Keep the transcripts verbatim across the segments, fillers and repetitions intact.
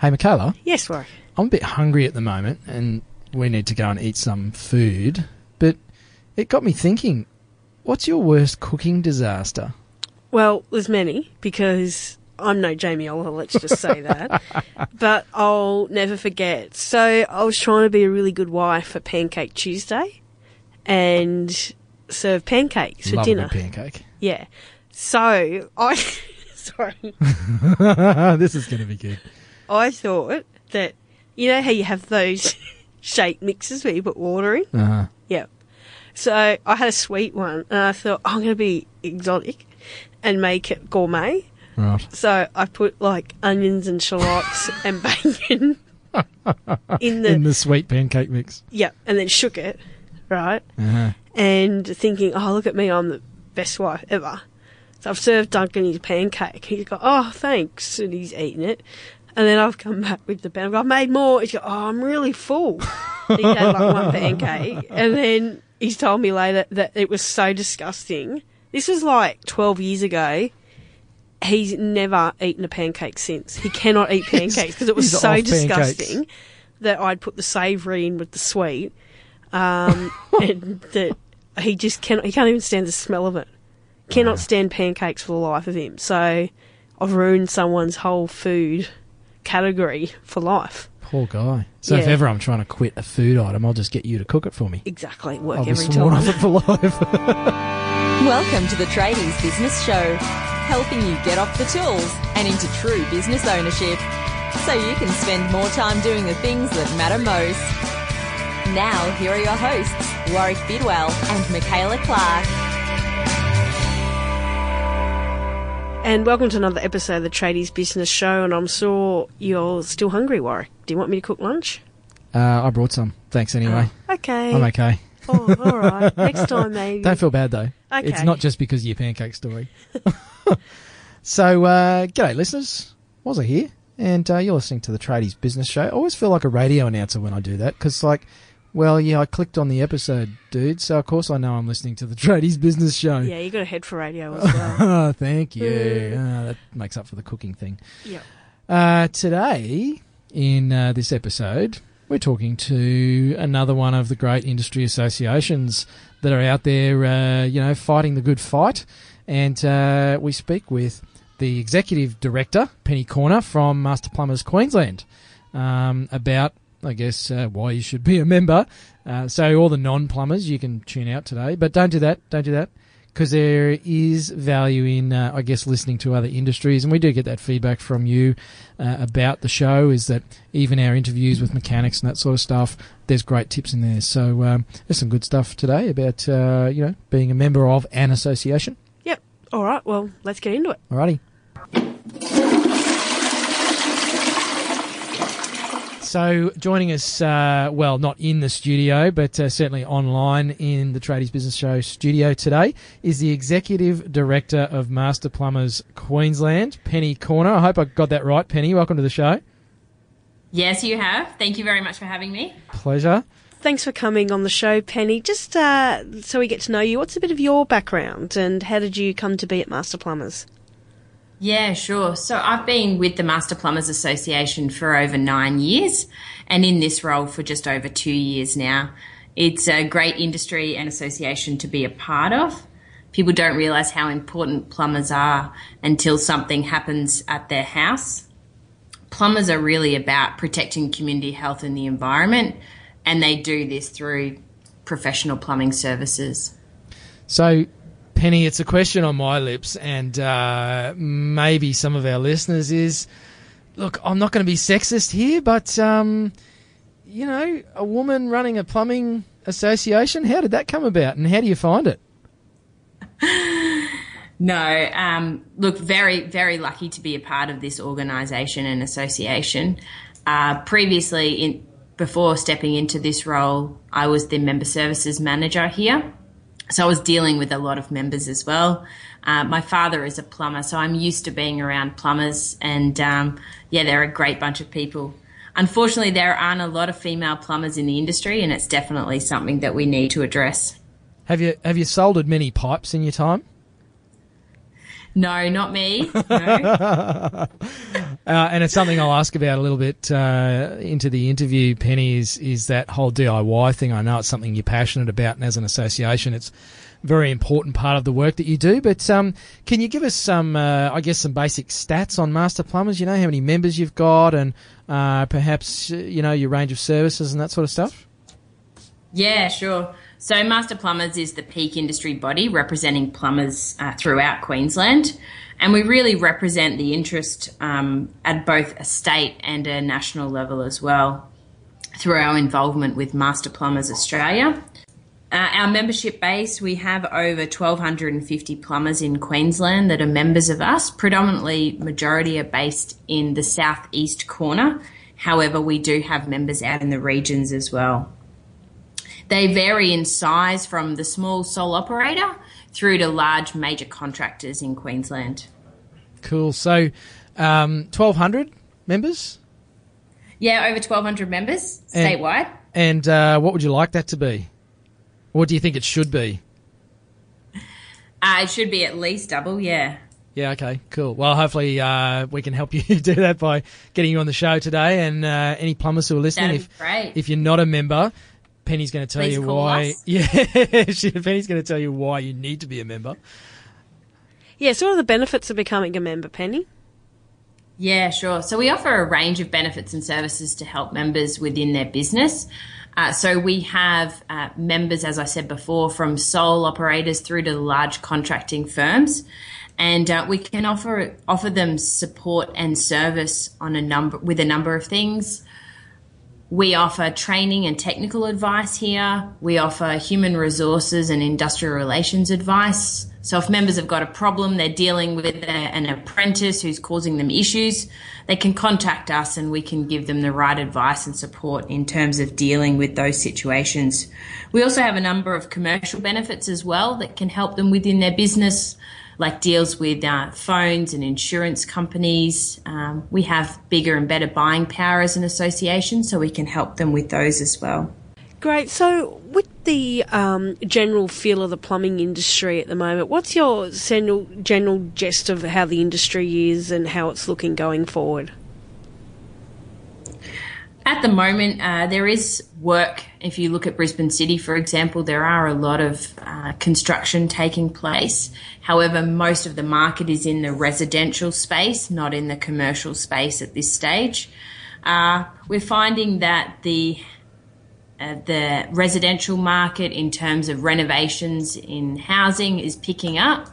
Hey, Michaela. Yes, Warwick. I'm a bit hungry at the moment and we need to go and eat some food, but it got me thinking, what's your worst cooking disaster? Well, there's many, because I'm no Jamie Oliver, let's just say that. But I'll never forget. So I was trying to be a really good wife for Pancake Tuesday and serve pancakes for Love dinner. Love a good pancake. Yeah. So I... sorry. This is going to be good. I thought that, you know how you have those shake mixes where you put water in? Uh-huh. Yeah. So I had a sweet one and I thought, oh, I'm going to be exotic and make it gourmet. Right. So I put like onions and shallots and bacon in the... in the sweet pancake mix. Yeah. And then shook it, right? Uh-huh. And thinking, oh, look at me, I'm the best wife ever. So I've served Duncan his pancake. He's got, oh, thanks. And he's eaten it. And then I've come back with the pancake. I've made more. He's got, oh, I'm really full. And he had like one pancake. And then he's told me later that it was so disgusting. This was like twelve years ago. He's never eaten a pancake since. He cannot eat pancakes because it was he's so disgusting pancakes. That I'd put the savoury in with the sweet. Um, and that he just cannot, he can't even stand the smell of it. Cannot wow. stand pancakes for the life of him. So I've ruined someone's whole food category for life. Poor guy. So yeah. If ever I'm trying to quit a food item, I'll just get you to cook it for me. Exactly. Work I'll every time. I'll be sworn off it for life. Welcome to the Tradies Business Show, helping you get off the tools and into true business ownership so you can spend more time doing the things that matter most. Now, here are your hosts, Warwick Bidwell and Michaela Clark. And welcome to another episode of the Tradies Business Show, and I'm sure you're still hungry, Warwick. Do you want me to cook lunch? Uh, I brought some. Thanks anyway. Oh, okay. I'm okay. Oh, all right. Next time, maybe. Don't feel bad, though. Okay. It's not just because of your pancake story. So, uh, g'day, listeners. Wozza here, and uh, you're listening to the Tradies Business Show. I always feel like a radio announcer when I do that, because, like, well, yeah, I clicked on the episode, dude, so of course I know I'm listening to the Tradies Business Show. Yeah, you got a head for radio as well. Oh, thank you. Mm. Uh, that makes up for the cooking thing. Yeah. Uh, today, in uh, this episode, we're talking to another one of the great industry associations that are out there, uh, you know, fighting the good fight. And uh, we speak with the Executive Director, Penny Cornah, from Master Plumbers Queensland, um, about... I guess, uh, why you should be a member. Uh, so all the non-plumbers, you can tune out today. But don't do that. Don't do that. Because there is value in, uh, I guess, listening to other industries. And we do get that feedback from you uh, about the show, is that even our interviews with mechanics and that sort of stuff, there's great tips in there. So um, there's some good stuff today about, uh, you know, being a member of an association. Yep. All right. Well, let's get into it. All righty. So joining us, uh, well, not in the studio, but uh, certainly online in the Tradies Business Show studio today, is the Executive Director of Master Plumbers Queensland, Penny Cornah. I hope I got that right, Penny. Welcome to the show. Yes, you have. Thank you very much for having me. Pleasure. Thanks for coming on the show, Penny. Just uh, so we get to know you, what's a bit of your background and how did you come to be at Master Plumbers? Yeah, sure. So I've been with the Master Plumbers Association for over nine years and in this role for just over two years now. It's a great industry and association to be a part of. People don't realise how important plumbers are until something happens at their house. Plumbers are really about protecting community health and the environment, and they do this through professional plumbing services. So... Penny, it's a question on my lips and uh, maybe some of our listeners is, look, I'm not going to be sexist here, but, um, you know, a woman running a plumbing association, how did that come about and how do you find it? No, um, look, very, very lucky to be a part of this organisation and association. Uh, previously, in, before stepping into this role, I was the Member Services Manager here. So I was dealing with a lot of members as well. Uh, my father is a plumber, so I'm used to being around plumbers and, um, yeah, they're a great bunch of people. Unfortunately, there aren't a lot of female plumbers in the industry and it's definitely something that we need to address. Have you have you soldered many pipes in your time? No, not me. No. Uh, and it's something I'll ask about a little bit uh, into the interview, Penny, is, is that whole D I Y thing. I know it's something you're passionate about, and as an association, it's a very important part of the work that you do. But um, can you give us some, uh, I guess, some basic stats on Master Plumbers? You know, how many members you've got and uh, perhaps, you know, your range of services and that sort of stuff? Yeah, sure. So Master Plumbers is the peak industry body representing plumbers uh, throughout Queensland. And we really represent the interest um, at both a state and a national level as well through our involvement with Master Plumbers Australia. Uh, our membership base, we have over one thousand two hundred fifty plumbers in Queensland that are members of us. Predominantly, majority are based in the southeast corner. However, we do have members out in the regions as well. They vary in size from the small sole operator through to large major contractors in Queensland. Cool. So um, twelve hundred members? Yeah, over twelve hundred members and, statewide. And uh, what would you like that to be? What do you think it should be? Uh, it should be at least double, yeah. Yeah, okay, cool. Well, hopefully uh, we can help you do that by getting you on the show today. And uh, any plumbers who are listening, if, if you're not a member, Penny's going to tell Please you why. Us. Yeah, Penny's going to tell you why you need to be a member. Yeah, so what are the benefits of becoming a member, Penny? Yeah, sure. So we offer a range of benefits and services to help members within their business. Uh, so we have uh, members, as I said before, from sole operators through to large contracting firms, and uh, we can offer offer them support and service on a number with a number of things. We offer training and technical advice here. We offer human resources and industrial relations advice. So if members have got a problem, they're dealing with a, an apprentice who's causing them issues, they can contact us and we can give them the right advice and support in terms of dealing with those situations. We also have a number of commercial benefits as well that can help them within their business, like deals with uh, phones and insurance companies. Um, we have bigger and better buying power as an association, so we can help them with those as well. Great. So with the um, general feel of the plumbing industry at the moment, what's your general, general gist of how the industry is and how it's looking going forward? At the moment, uh, there is work. If you look at Brisbane City, for example, there are a lot of uh, construction taking place. However, most of the market is in the residential space, not in the commercial space at this stage. Uh, we're finding that the uh, the residential market in terms of renovations in housing is picking up,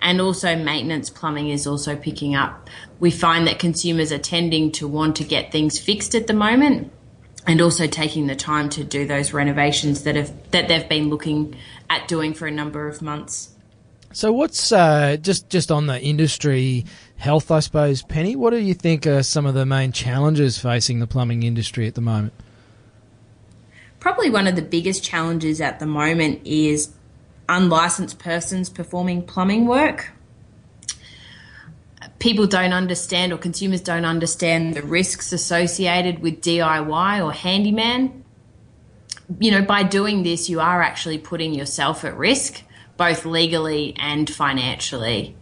and also maintenance plumbing is also picking up. We find that consumers are tending to want to get things fixed at the moment and also taking the time to do those renovations that have that they've been looking at doing for a number of months. So what's, uh, just, just on the industry health, I suppose, Penny, what do you think are some of the main challenges facing the plumbing industry at the moment? Probably one of the biggest challenges at the moment is unlicensed persons performing plumbing work. People don't understand, or consumers don't understand, the risks associated with D I Y or handyman. You know, by doing this, you are actually putting yourself at risk, both legally and financially.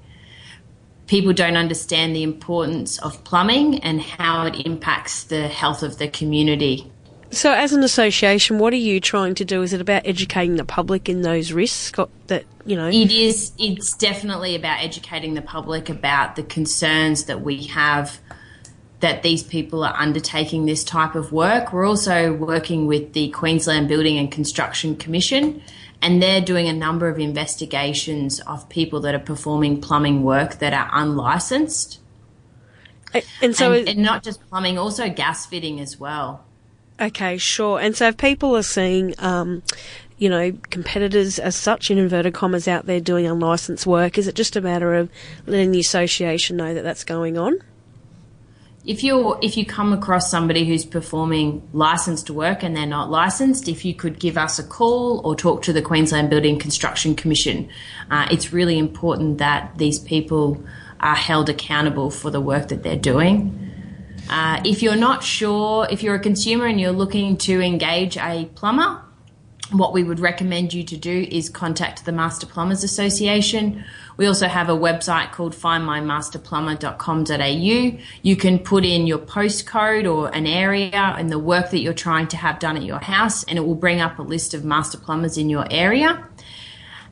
People don't understand the importance of plumbing and how it impacts the health of the community. So as an association, what are you trying to do? Is it about educating the public in those risks that, you know? It is. It's definitely about educating the public about the concerns that we have that these people are undertaking this type of work. We're also working with the Queensland Building and Construction Commission, and they're doing a number of investigations of people that are performing plumbing work that are unlicensed. And so, and, and not just plumbing, also gas fitting as well. Okay, sure. And so if people are seeing, um, you know, competitors as such, in inverted commas, out there doing unlicensed work, is it just a matter of letting the association know that that's going on? If you're, if you come across somebody who's performing licensed work and they're not licensed, if you could give us a call or talk to the Queensland Building Construction Commission, uh, it's really important that these people are held accountable for the work that they're doing. Uh, if you're not sure, if you're a consumer and you're looking to engage a plumber, what we would recommend you to do is contact the Master Plumbers Association. We also have a website called find my master plumber dot com dot a u. You can put in your postcode or an area and the work that you're trying to have done at your house, and it will bring up a list of master plumbers in your area.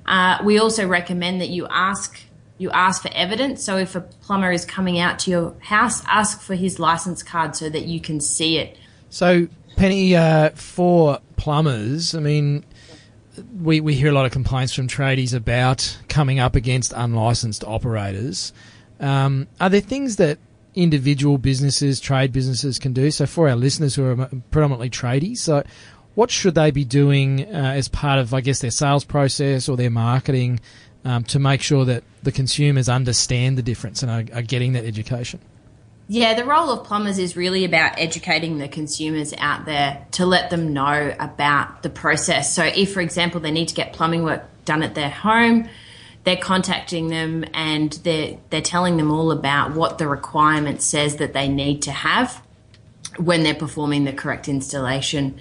Uh, we also recommend that you ask you ask for evidence. So if a plumber is coming out to your house, ask for his license card so that you can see it. So, Penny, uh, for plumbers, I mean, we, we hear a lot of complaints from tradies about coming up against unlicensed operators. Um, are there things that individual businesses, trade businesses can do? So for our listeners who are predominantly tradies, so what should they be doing uh, as part of, I guess, their sales process or their marketing um, to make sure that the consumers understand the difference and are, are getting that education? Yeah, the role of plumbers is really about educating the consumers out there to let them know about the process. So if, for example, they need to get plumbing work done at their home, they're contacting them and they're, they're telling them all about what the requirement says that they need to have when they're performing the correct installation.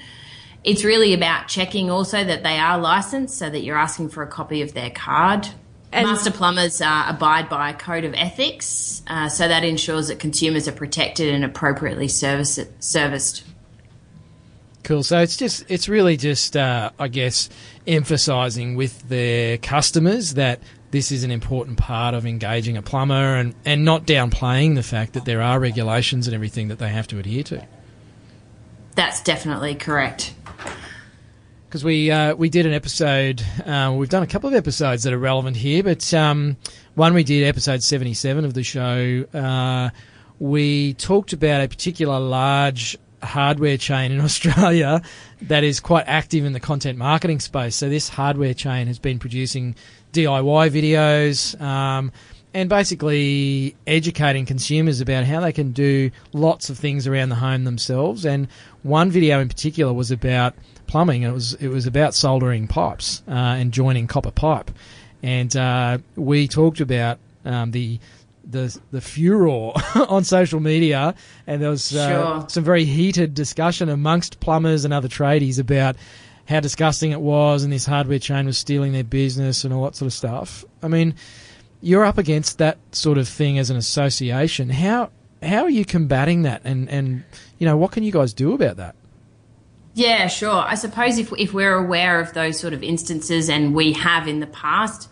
It's really about checking also that they are licensed, so that you're asking for a copy of their card. And Master Plumbers uh, abide by a code of ethics, uh, so that ensures that consumers are protected and appropriately service- serviced. Cool. So it's just it's really just, uh, I guess, emphasising with their customers that this is an important part of engaging a plumber and, and not downplaying the fact that there are regulations and everything that they have to adhere to. That's definitely correct. Because we uh, we did an episode, uh, we've done a couple of episodes that are relevant here, but um, one we did, episode seventy-seven of the show, uh, we talked about a particular large hardware chain in Australia that is quite active in the content marketing space. So this hardware chain has been producing D I Y videos um, and basically educating consumers about how they can do lots of things around the home themselves. And one video in particular was about plumbing, and it was it was about soldering pipes uh, and joining copper pipe, and uh, we talked about um, the the the furore on social media, and there was uh, sure. some very heated discussion amongst plumbers and other tradies about how disgusting it was, and this hardware chain was stealing their business and all that sort of stuff. I mean, you're up against that sort of thing as an association. How how are you combating that, and and you know, what can you guys do about that? Yeah, sure. I suppose if if we're aware of those sort of instances, and we have in the past,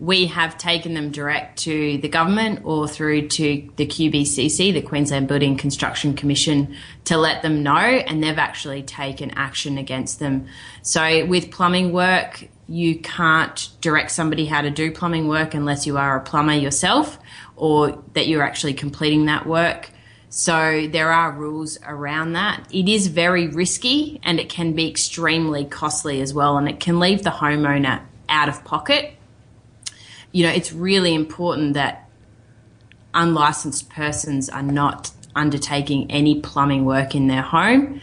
we have taken them direct to the government or through to the Q B C C, the Queensland Building and Construction Commission, to let them know, and they've actually taken action against them. So with plumbing work, you can't direct somebody how to do plumbing work unless you are a plumber yourself or that you're actually completing that work. So there are rules around that. It is very risky, and it can be extremely costly as well, and it can leave the homeowner out of pocket. You know, it's really important that unlicensed persons are not undertaking any plumbing work in their home,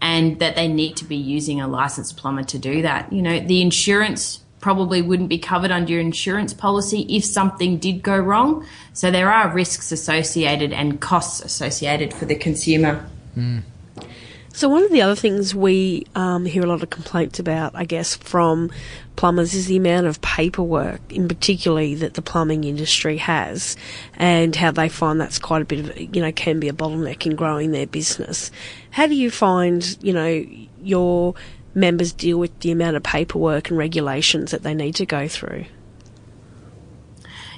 and that they need to be using a licensed plumber to do that. You know, the insurance probably wouldn't be covered under your insurance policy if something did go wrong. So there are risks associated and costs associated for the consumer. Mm. So one of the other things we um, hear a lot of complaints about, I guess, from plumbers is the amount of paperwork, in particularly that the plumbing industry has, and how they find that's quite a bit of, you know, can be a bottleneck in growing their business. How do you find, you know, your members deal with the amount of paperwork and regulations that they need to go through?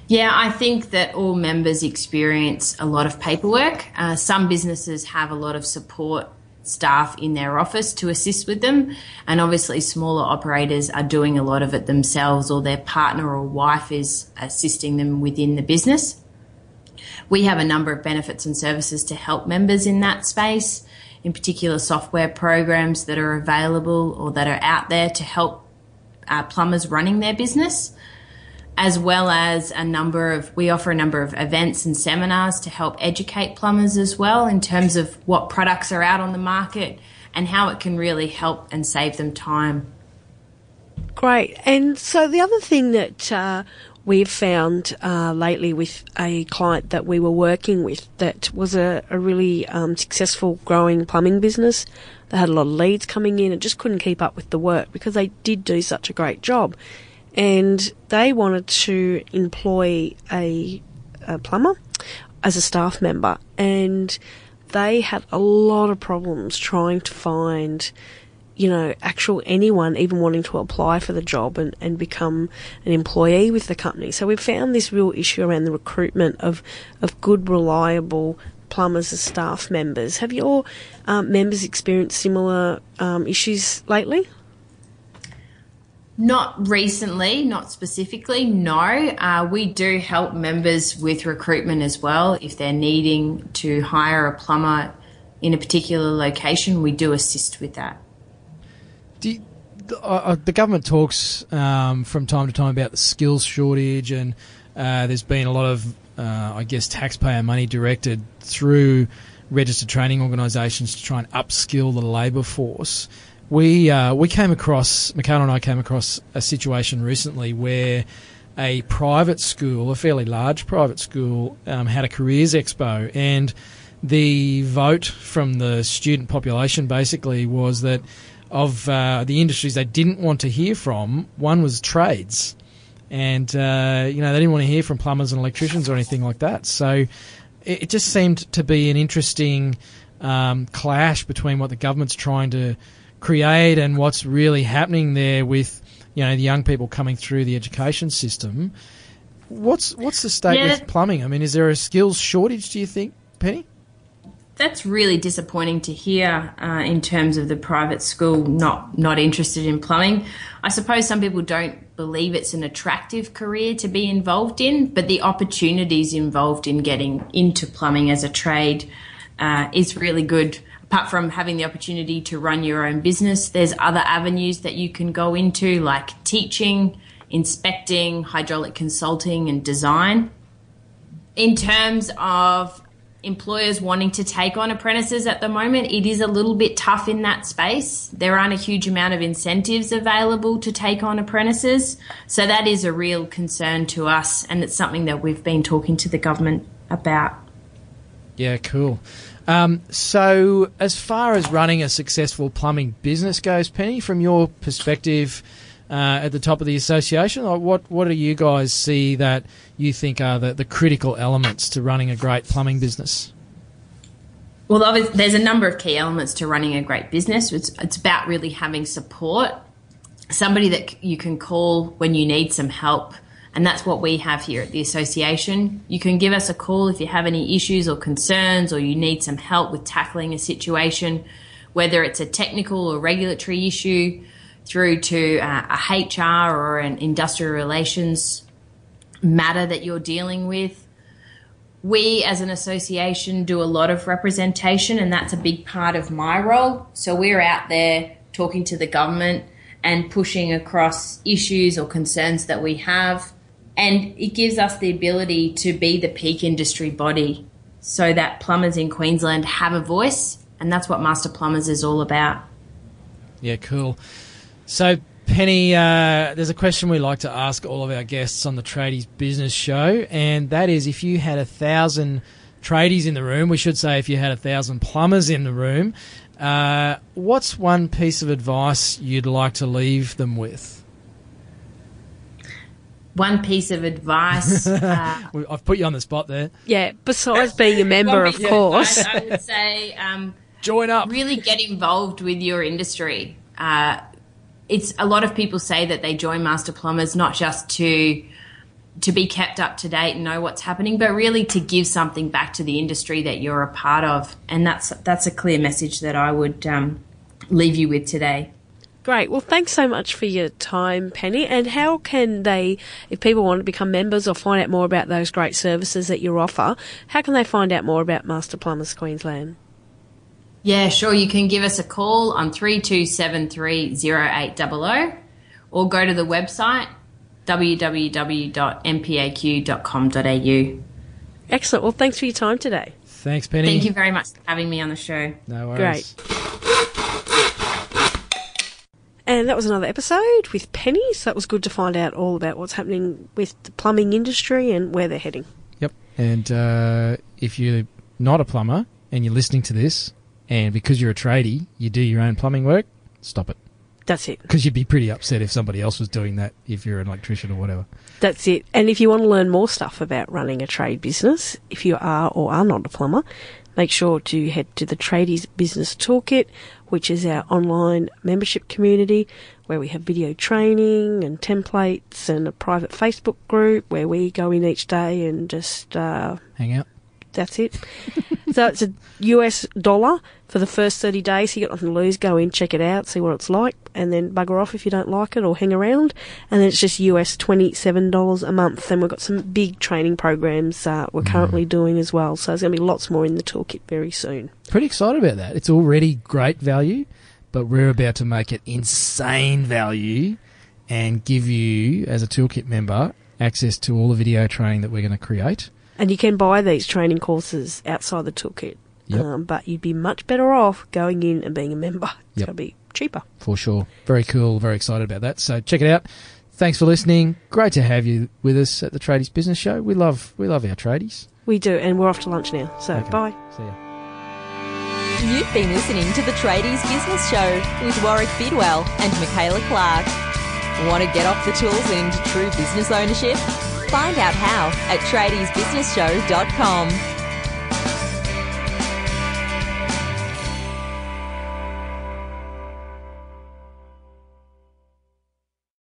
Yeah, I think that all members experience a lot of paperwork. Uh, some businesses have a lot of support staff in their office to assist with them, and obviously smaller operators are doing a lot of it themselves, or their partner or wife is assisting them within the business. We have a number of benefits and services to help members in that space, in particular software programs that are available or that are out there to help uh, plumbers running their business, as well as a number of, we offer a number of events and seminars to help educate plumbers as well in terms of what products are out on the market and how it can really help and save them time. Great. And so the other thing that uh, we've found uh, lately with a client that we were working with that was a, a really um, successful growing plumbing business. They had a lot of leads coming in and just couldn't keep up with the work because they did do such a great job. And they wanted to employ a, a plumber as a staff member, and they had a lot of problems trying to find, you know, actual anyone even wanting to apply for the job and, and become an employee with the company. So we've found this real issue around the recruitment of, of good, reliable plumbers as staff members. Have your um, members experienced similar um, issues lately? Not recently, not specifically, no. Uh, we do help members with recruitment as well. If they're needing to hire a plumber in a particular location, we do assist with that. Do you, uh, the government talks um, from time to time about the skills shortage, and uh, there's been a lot of, uh, I guess, taxpayer money directed through registered training organisations to try and upskill the labour force. We uh, we came across, Michaela and I came across a situation recently where a private school, a fairly large private school, um, had a careers expo, and the vote from the student population basically was that of uh, the industries they didn't want to hear from, one was trades, and uh, you know, they didn't want to hear from plumbers and electricians or anything like that. So it, it just seemed to be an interesting um, clash between what the government's trying to create and what's really happening there with, you know, the young people coming through the education system. What's what's the state yeah. with plumbing? I mean, is there a skills shortage, do you think, Penny? That's really disappointing to hear uh, in terms of the private school not, not interested in plumbing. I suppose some people don't believe it's an attractive career to be involved in, but the opportunities involved in getting into plumbing as a trade uh, is really good. Apart from having the opportunity to run your own business, there's other avenues that you can go into, like teaching, inspecting, hydraulic consulting and design. In terms of employers wanting to take on apprentices at the moment, it is a little bit tough in that space. There aren't a huge amount of incentives available to take on apprentices. So that is a real concern to us, and it's something that we've been talking to the government about. Yeah, cool. Um, so as far as running a successful plumbing business goes, Penny, from your perspective uh, at the top of the association, what, what do you guys see that you think are the, the critical elements to running a great plumbing business? Well, there's a number of key elements to running a great business. It's, it's about really having support, somebody that you can call when you need some help. And that's what we have here at the association. You can give us a call if you have any issues or concerns, or you need some help with tackling a situation, whether it's a technical or regulatory issue through to uh, a H R or an industrial relations matter that you're dealing with. We as an association do a lot of representation, and that's a big part of my role. So we're out there talking to the government and pushing across issues or concerns that we have. And it gives us the ability to be the peak industry body so that plumbers in Queensland have a voice, and that's what Master Plumbers is all about. Yeah, cool. So, Penny, uh, there's a question we like to ask all of our guests on the Tradies Business Show, and that is, if you had a thousand tradies in the room, we should say if you had a thousand plumbers in the room, uh, what's one piece of advice you'd like to leave them with? One piece of advice. Uh, I've put you on the spot there. Yeah, besides being a member, of course. Advice, I would say um, join up. Really get involved with your industry. Uh, it's a lot of people say that they join Master Plumbers not just to to be kept up to date and know what's happening, but really to give something back to the industry that you're a part of. And that's that's a clear message that I would um, leave you with today. Great. Well, thanks so much for your time, Penny. And how can they, if people want to become members or find out more about those great services that you offer, how can they find out more about Master Plumbers Queensland? Yeah, sure. You can give us a call on three two seven three zero eight zero zero or go to the website w w w dot m p a q dot com dot a u. Excellent. Well, thanks for your time today. Thanks, Penny. Thank you very much for having me on the show. No worries. Great. And that was another episode with Penny, so that was good to find out all about what's happening with the plumbing industry and where they're heading. Yep. And uh, if you're not a plumber and you're listening to this, and because you're a tradie, you do your own plumbing work, stop it. That's it. Because you'd be pretty upset if somebody else was doing that, if you're an electrician or whatever. That's it. And if you want to learn more stuff about running a trade business, if you are or are not a plumber, make sure to head to the Tradies Business Toolkit, which is our online membership community where we have video training and templates and a private Facebook group where we go in each day and just... Uh, hang out. That's it. So it's a U S dollar for the first thirty days. So you've got nothing to lose. Go in, check it out, see what it's like, and then bugger off if you don't like it or hang around. And then it's just U S twenty-seven dollars a month. And we've got some big training programs uh, we're currently mm. doing as well. So there's going to be lots more in the toolkit very soon. Pretty excited about that. It's already great value, but we're about to make it insane value and give you, as a toolkit member, access to all the video training that we're going to create. And you can buy these training courses outside the toolkit, yep. um, but you'd be much better off going in and being a member. It's yep. going to be cheaper. For sure. Very cool. Very excited about that. So check it out. Thanks for listening. Great to have you with us at the Tradies Business Show. We love we love our tradies. We do, and we're off to lunch now. So okay. Bye. See ya. You've been listening to the Tradies Business Show with Warwick Bidwell and Michaela Clark. Want to get off the tools and into true business ownership? Find out how at tradies business show dot com.